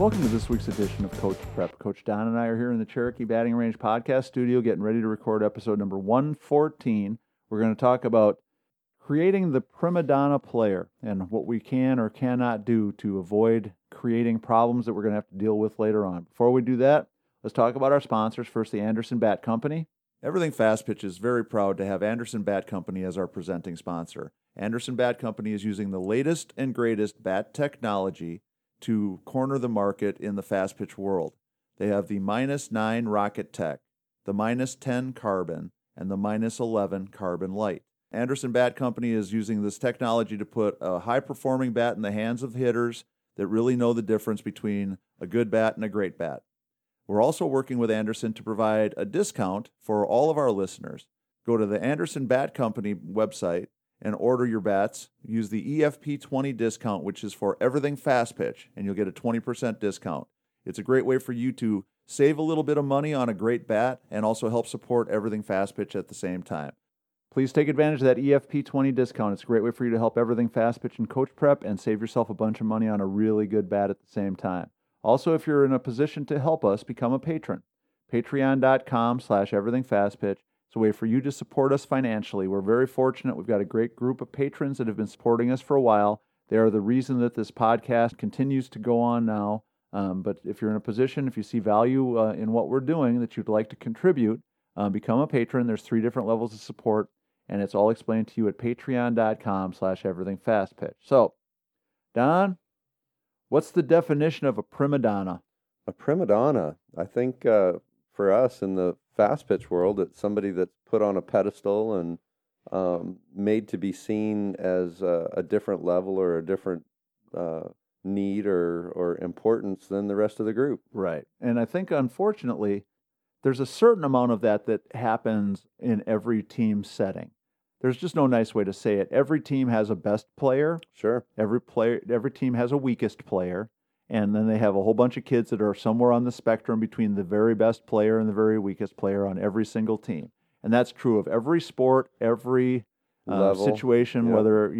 Welcome to this week's edition of Coach Prep. Coach Don and I are here in the Cherokee Batting Range podcast studio getting ready to record episode number 114. We're going to talk about creating the prima donna player and what we can or cannot do to avoid creating problems that we're going to have to deal with later on. Before we do that, let's talk about our sponsors. First, the Anderson Bat Company. Everything Fast Pitch is very proud to have Anderson Bat Company as our presenting sponsor. Anderson Bat Company is using the latest and greatest bat technology to corner the market in the fast pitch world. They have the -9 rocket tech, the -10 carbon, and the -11 carbon light. Anderson Bat Company is using this technology to put a high-performing bat in the hands of hitters that really know the difference between a good bat and a great bat. We're also working with Anderson to provide a discount for all of our listeners. Go to the Anderson Bat Company website and order your bats. Use the EFP20 discount, which is for everything fast pitch, and you'll get a 20% discount. It's a great way for you to save a little bit of money on a great bat and also help support everything fast pitch at the same time. Please take advantage of that EFP20 discount. It's a great way for you to help everything fast pitch and coach prep and save yourself a bunch of money on a really good bat at the same time. Also, if you're in a position to help us, become a patron. Patreon.com/everythingfastpitch. It's a way for you to support us financially. We're very fortunate. We've got a great group of patrons that have been supporting us for a while. They are the reason that this podcast continues to go on now. But if you're in a position, if you see value in what we're doing that you'd like to contribute, become a patron. There's 3 different levels of support, and it's all explained to you at patreon.com/everythingfastpitch. So, Don, what's the definition of a prima donna? A prima donna, I think for us in the fast pitch world, it's somebody that's put on a pedestal and made to be seen as a different level or a different need or importance than the rest of the group. Right. And I think, unfortunately, there's a certain amount of that happens in every team setting. There's just no nice way to say it. Every team has a best player. Sure. Every team has a weakest player. And then they have a whole bunch of kids that are somewhere on the spectrum between the very best player and the very weakest player on every single team. And that's true of every sport, every situation, yep. Whether,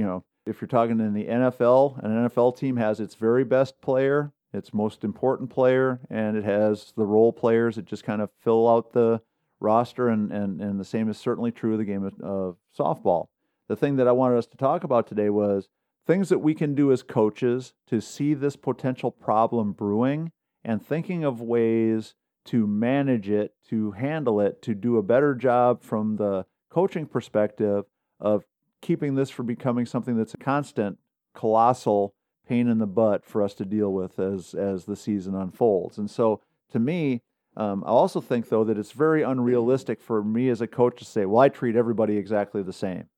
if you're talking in the NFL, an NFL team has its very best player, its most important player, and it has the role players that just kind of fill out the roster. And the same is certainly true of the game of softball. The thing that I wanted us to talk about today was things that we can do as coaches to see this potential problem brewing and thinking of ways to manage it, to handle it, to do a better job from the coaching perspective of keeping this from becoming something that's a constant, colossal pain in the butt for us to deal with as the season unfolds. And so to me, I also think, though, that it's very unrealistic for me as a coach to say, well, I treat everybody exactly the same.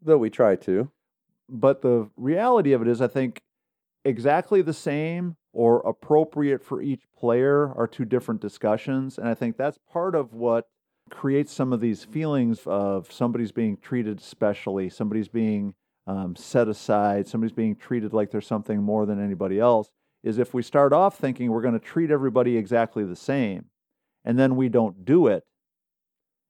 Though we try to. But the reality of it is, I think exactly the same or appropriate for each player are 2 different discussions. And I think that's part of what creates some of these feelings of somebody's being treated specially, somebody's being set aside, somebody's being treated like there's something more than anybody else, is if we start off thinking we're going to treat everybody exactly the same, and then we don't do it.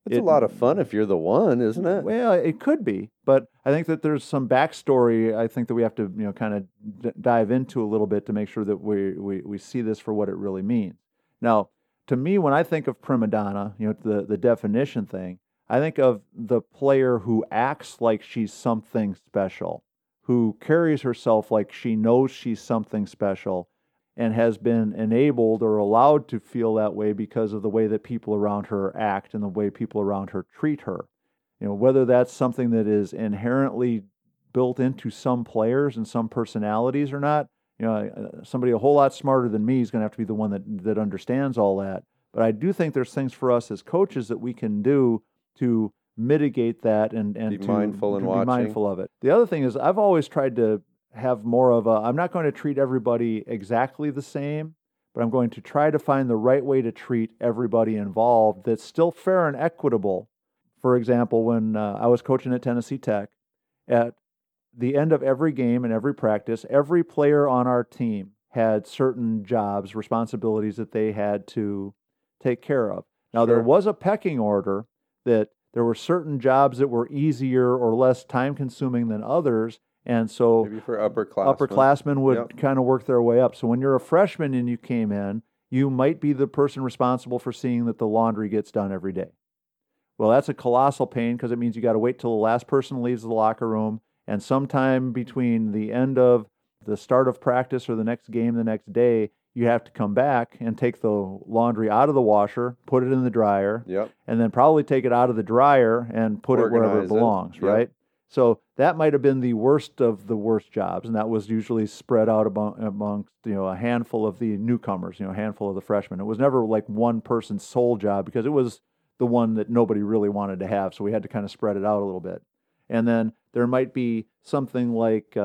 It's a lot of fun if you're the one, isn't it? Well, it could be, but I think that there's some backstory. I think that we have to, kind of dive into a little bit to make sure that we see this for what it really means. Now, to me, when I think of prima donna, the definition thing, I think of the player who acts like she's something special, who carries herself like she knows she's something special, and has been enabled or allowed to feel that way because of the way that people around her act and the way people around her treat her. Whether that's something that is inherently built into some players and some personalities or not, somebody a whole lot smarter than me is going to have to be the one that understands all that. But I do think there's things for us as coaches that we can do to mitigate that and be mindful and be mindful of it. The other thing is I've always tried to have more of I'm not going to treat everybody exactly the same, but I'm going to try to find the right way to treat everybody involved that's still fair and equitable. For example, when I was coaching at Tennessee Tech, at the end of every game and every practice, every player on our team had certain jobs, responsibilities that they had to take care of. Now, There was a pecking order that there were certain jobs that were easier or less time-consuming than others. And so maybe for upperclassmen would kind of work their way up. So when you're a freshman and you came in, you might be the person responsible for seeing that the laundry gets done every day. Well, that's a colossal pain because it means you got to wait till the last person leaves the locker room. And sometime between the end of the start of practice or the next game the next day, you have to come back and take the laundry out of the washer, put it in the dryer, and then probably take it out of the dryer and put it wherever it belongs, right? So that might have been the worst of the worst jobs, and that was usually spread out amongst a handful of the newcomers, a handful of the freshmen. It was never like one person's sole job because it was the one that nobody really wanted to have, so we had to kind of spread it out a little bit. And then there might be something like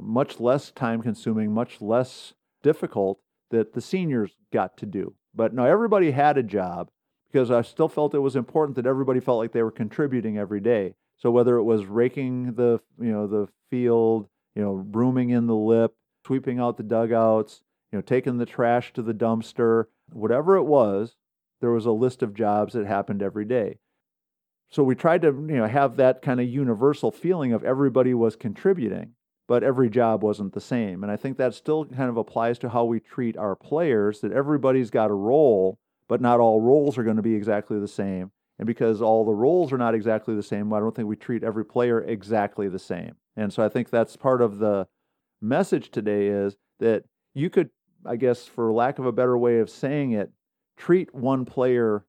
much less time-consuming, much less difficult that the seniors got to do. But no, everybody had a job because I still felt it was important that everybody felt like they were contributing every day. So whether it was raking the field, brooming in the lip, sweeping out the dugouts, taking the trash to the dumpster, whatever it was, there was a list of jobs that happened every day. So we tried to have that kind of universal feeling of everybody was contributing, but every job wasn't the same. And I think that still kind of applies to how we treat our players, that everybody's got a role, but not all roles are going to be exactly the same. And because all the roles are not exactly the same, I don't think we treat every player exactly the same. And so I think that's part of the message today is that you could, I guess, for lack of a better way of saying it, treat one player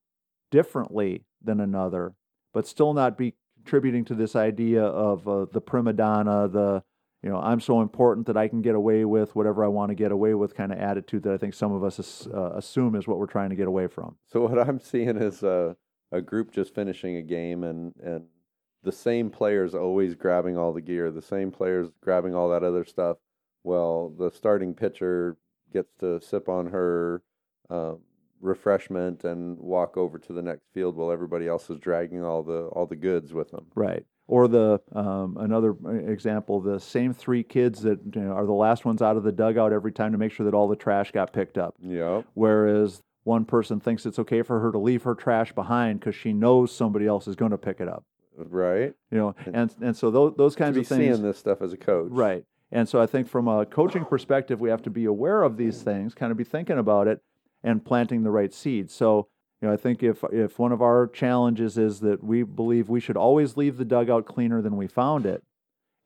differently than another, but still not be contributing to this idea of the prima donna, I'm so important that I can get away with whatever I want to get away with kind of attitude that I think some of us assume is what we're trying to get away from. So what I'm seeing is a group just finishing a game and the same player's always grabbing all the gear, the same player's grabbing all that other stuff. Well, the starting pitcher gets to sip on her refreshment and walk over to the next field while everybody else is dragging all the goods with them. Right. Or the another example, the same three kids that are the last ones out of the dugout every time to make sure that all the trash got picked up. Yeah. Whereas one person thinks it's okay for her to leave her trash behind because she knows somebody else is going to pick it up. Right. And so those kinds of things. To be seeing this stuff as a coach. Right. And so I think from a coaching perspective, we have to be aware of these things, kind of be thinking about it, and planting the right seeds. So I think if one of our challenges is that we believe we should always leave the dugout cleaner than we found it.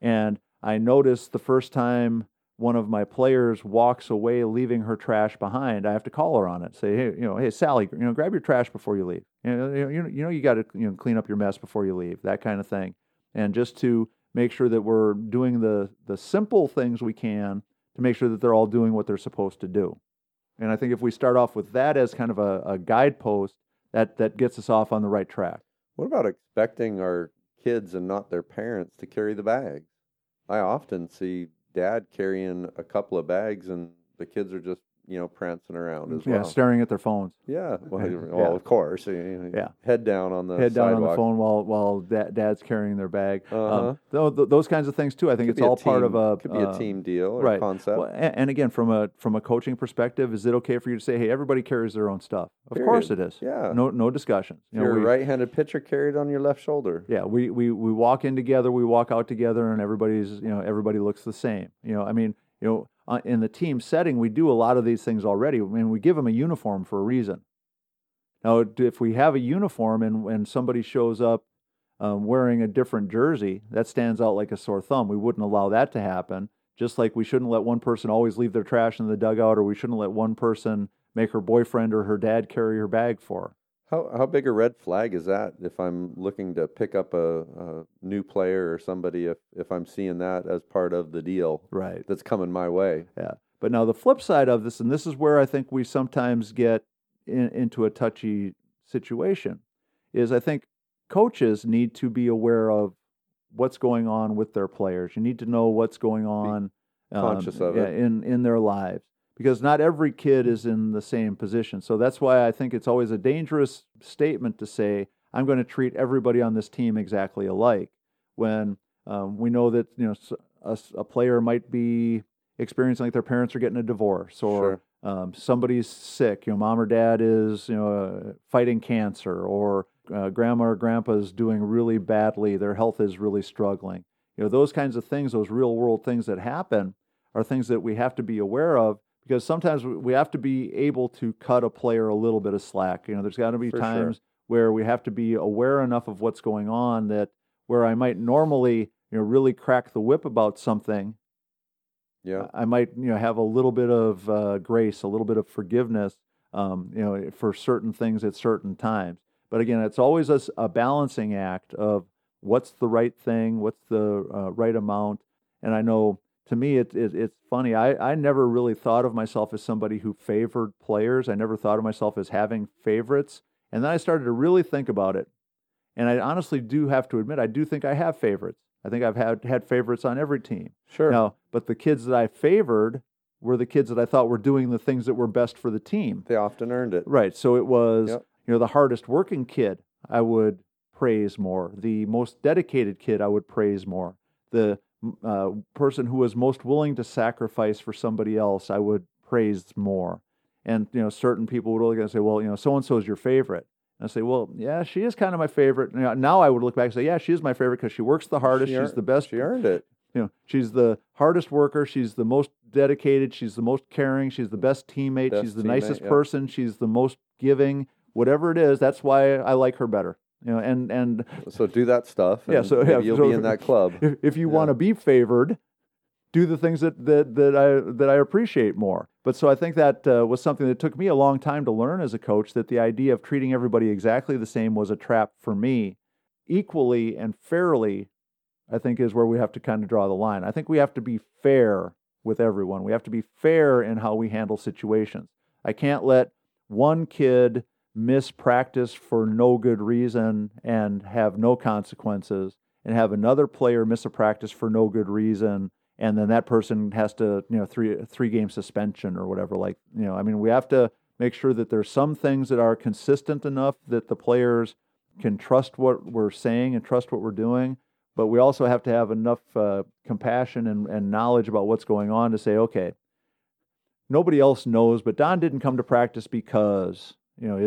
And I noticed the first time one of my players walks away leaving her trash behind, I have to call her on it. Say, hey Sally, grab your trash before you leave. You got to clean up your mess before you leave. That kind of thing. And just to make sure that we're doing the simple things we can to make sure that they're all doing what they're supposed to do. And I think if we start off with that as kind of a guidepost, that gets us off on the right track. What about expecting our kids and not their parents to carry the bags? I often see dad carrying a couple of bags and the kids are just, prancing around as well. Yeah, staring at their phones. Yeah. Well, of course. Yeah. Head down on the sidewalk. Head down on the phone while dad's carrying their bag. Uh-huh. Those kinds of things, too. I think it's all part of a... Could be a team deal or concept. Well, and again, from a coaching perspective, is it okay for you to say, hey, everybody carries their own stuff? Of course it is. Yeah. No discussions. Your right-handed pitcher carried on your left shoulder. Yeah. We walk in together, we walk out together, and everybody looks the same. In the team setting, we do a lot of these things already. I mean, we give them a uniform for a reason. Now, if we have a uniform and somebody shows up wearing a different jersey, that stands out like a sore thumb. We wouldn't allow that to happen, just like we shouldn't let one person always leave their trash in the dugout, or we shouldn't let one person make her boyfriend or her dad carry her bag for her. How big a red flag is that if I'm looking to pick up a new player or somebody, if I'm seeing that as part of the deal that's coming my way? Yeah. But now the flip side of this, and this is where I think we sometimes get into a touchy situation, is I think coaches need to be aware of what's going on with their players. You need to know what's going on conscious of it. In their lives. Because not every kid is in the same position. So that's why I think it's always a dangerous statement to say, I'm going to treat everybody on this team exactly alike. When we know that a player might be experiencing like their parents are getting a divorce or somebody's sick, mom or dad is fighting cancer or grandma or grandpa is doing really badly, their health is really struggling. You know, those kinds of things, those real world things that happen are things that we have to be aware of, because sometimes we have to be able to cut a player a little bit of slack. You know, there's got to be times where we have to be aware enough of what's going on that where I might normally, you know, really crack the whip about something. Yeah, I might, you know, have a little bit of grace, a little bit of forgiveness, you know, for certain things at certain times. But again, it's always a balancing act of what's the right thing, what's the right amount. And I know, to me, it's funny. I never really thought of myself as somebody who favored players. I never thought of myself as having favorites. And then I started to really think about it. And I honestly do have to admit, I do think I have favorites. I think I've had favorites on every team. Sure. Now, but the kids that I favored were the kids that I thought were doing the things that were best for the team. They often earned it. Right. So it was, you know, the hardest working kid I would praise more. The most dedicated kid I would praise more. The person who was most willing to sacrifice for somebody else I would praise more. And, you know, certain people would look and say, well, you know, so-and-so is your favorite. I say, well, yeah, she is kind of my favorite. Now I would look back and say, yeah, she is my favorite because she works the hardest. She's the best. She earned it. You know, she's the hardest worker. She's the most dedicated. She's the most caring. She's the best teammate. She's the nicest person. She's the most giving. Whatever it is, that's why I like her better. You know, and so do that stuff. And yeah, so maybe you'll be in that club. If you want to be favored, do the things that I appreciate more. But so I think that was something that took me a long time to learn as a coach, that the idea of treating everybody exactly the same was a trap for me. Equally and fairly, I think, is where we have to kind of draw the line. I think we have to be fair with everyone. We have to be fair in how we handle situations. I can't let one kid miss practice for no good reason and have no consequences, and have another player miss a practice for no good reason, and then that person has to, you know, three-game suspension or whatever. Like, you know, I mean, we have to make sure that there's some things that are consistent enough that the players can trust what we're saying and trust what we're doing. But we also have to have enough compassion and knowledge about what's going on to say, okay, nobody else knows, but Don didn't come to practice because, you know,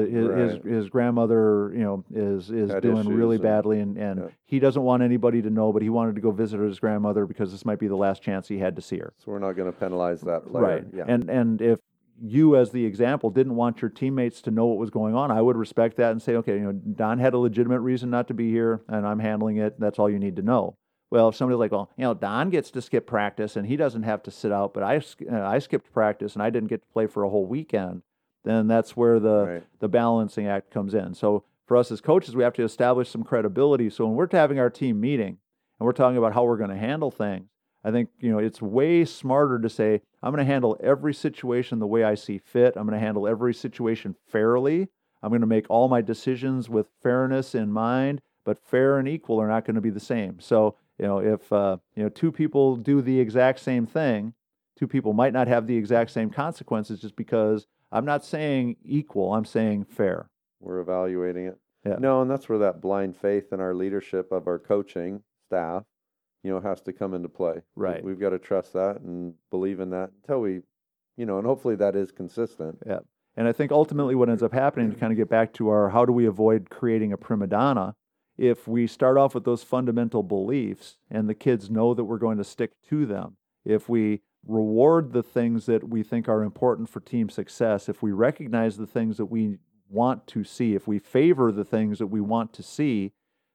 his grandmother, you know, is doing really badly, and he doesn't want anybody to know, but he wanted to go visit his grandmother because this might be the last chance he had to see her. So we're not going to penalize that player. Right. Yeah. And if you, as the example, didn't want your teammates to know what was going on, I would respect that and say, okay, you know, Don had a legitimate reason not to be here, and I'm handling it. That's all you need to know. Well, if somebody's like, well, you know, Don gets to skip practice, and he doesn't have to sit out, but I skipped practice, and I didn't get to play for a whole weekend, then that's where the balancing act comes in. So for us as coaches, we have to establish some credibility. So when we're having our team meeting and we're talking about how we're going to handle things, I think, you know, it's way smarter to say, I'm going to handle every situation the way I see fit. I'm going to handle every situation fairly. I'm going to make all my decisions with fairness in mind, but fair and equal are not going to be the same. So, you know, if you know, two people do the exact same thing, two people might not have the exact same consequences, just because I'm not saying equal, I'm saying fair. We're evaluating it. Yeah. No, and that's where that blind faith in our leadership of our coaching staff, you know, has to come into play. Right. We've got to trust that and believe in that until we, you know, and hopefully that is consistent. Yeah. And I think ultimately what ends up happening, to kind of get back to our how do we avoid creating a prima donna, if we start off with those fundamental beliefs and the kids know that we're going to stick to them, if we reward the things that we think are important for team success, if we recognize the things that we want to see, if we favor the things that we want to see,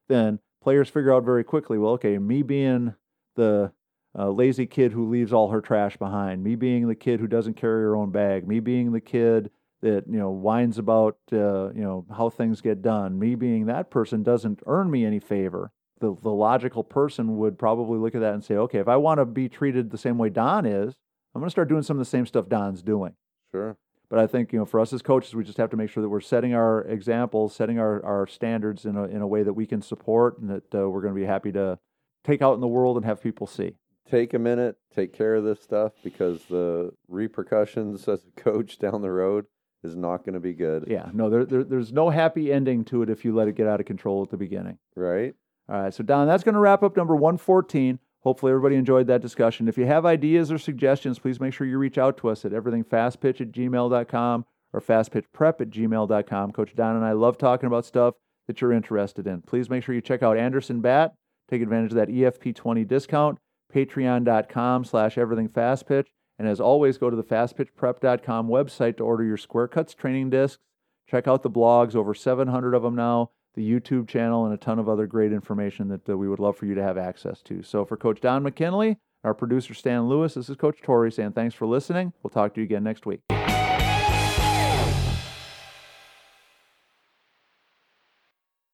then players figure out very quickly, well, okay, me being the lazy kid who leaves all her trash behind, me being the kid who doesn't carry her own bag, me being the kid that, you know, whines about, you know, how things get done, me being that person doesn't earn me any favor. The logical person would probably look at that and say, okay, if I want to be treated the same way Don is, I'm going to start doing some of the same stuff Don's doing. Sure. But I think, you know, for us as coaches, we just have to make sure that we're setting our examples, setting our standards in a way that we can support, and that we're going to be happy to take out in the world and have people see. Take a minute, take care of this stuff, because the repercussions as a coach down the road is not going to be good. Yeah, no, there's no happy ending to it if you let it get out of control at the beginning. Right. All right, so Don, that's going to wrap up number 114. Hopefully everybody enjoyed that discussion. If you have ideas or suggestions, please make sure you reach out to us at everythingfastpitch@gmail.com or fastpitchprep@gmail.com. Coach Don and I love talking about stuff that you're interested in. Please make sure you check out Anderson Bat. Take advantage of that EFP20 discount, patreon.com/everythingfastpitch. And as always, go to the fastpitchprep.com website to order your square cuts training discs. Check out the blogs, over 700 of them now, the YouTube channel, and a ton of other great information that we would love for you to have access to. So for Coach Don McKinley, our producer Stan Lewis, this is Coach Torrey saying thanks for listening. We'll talk to you again next week.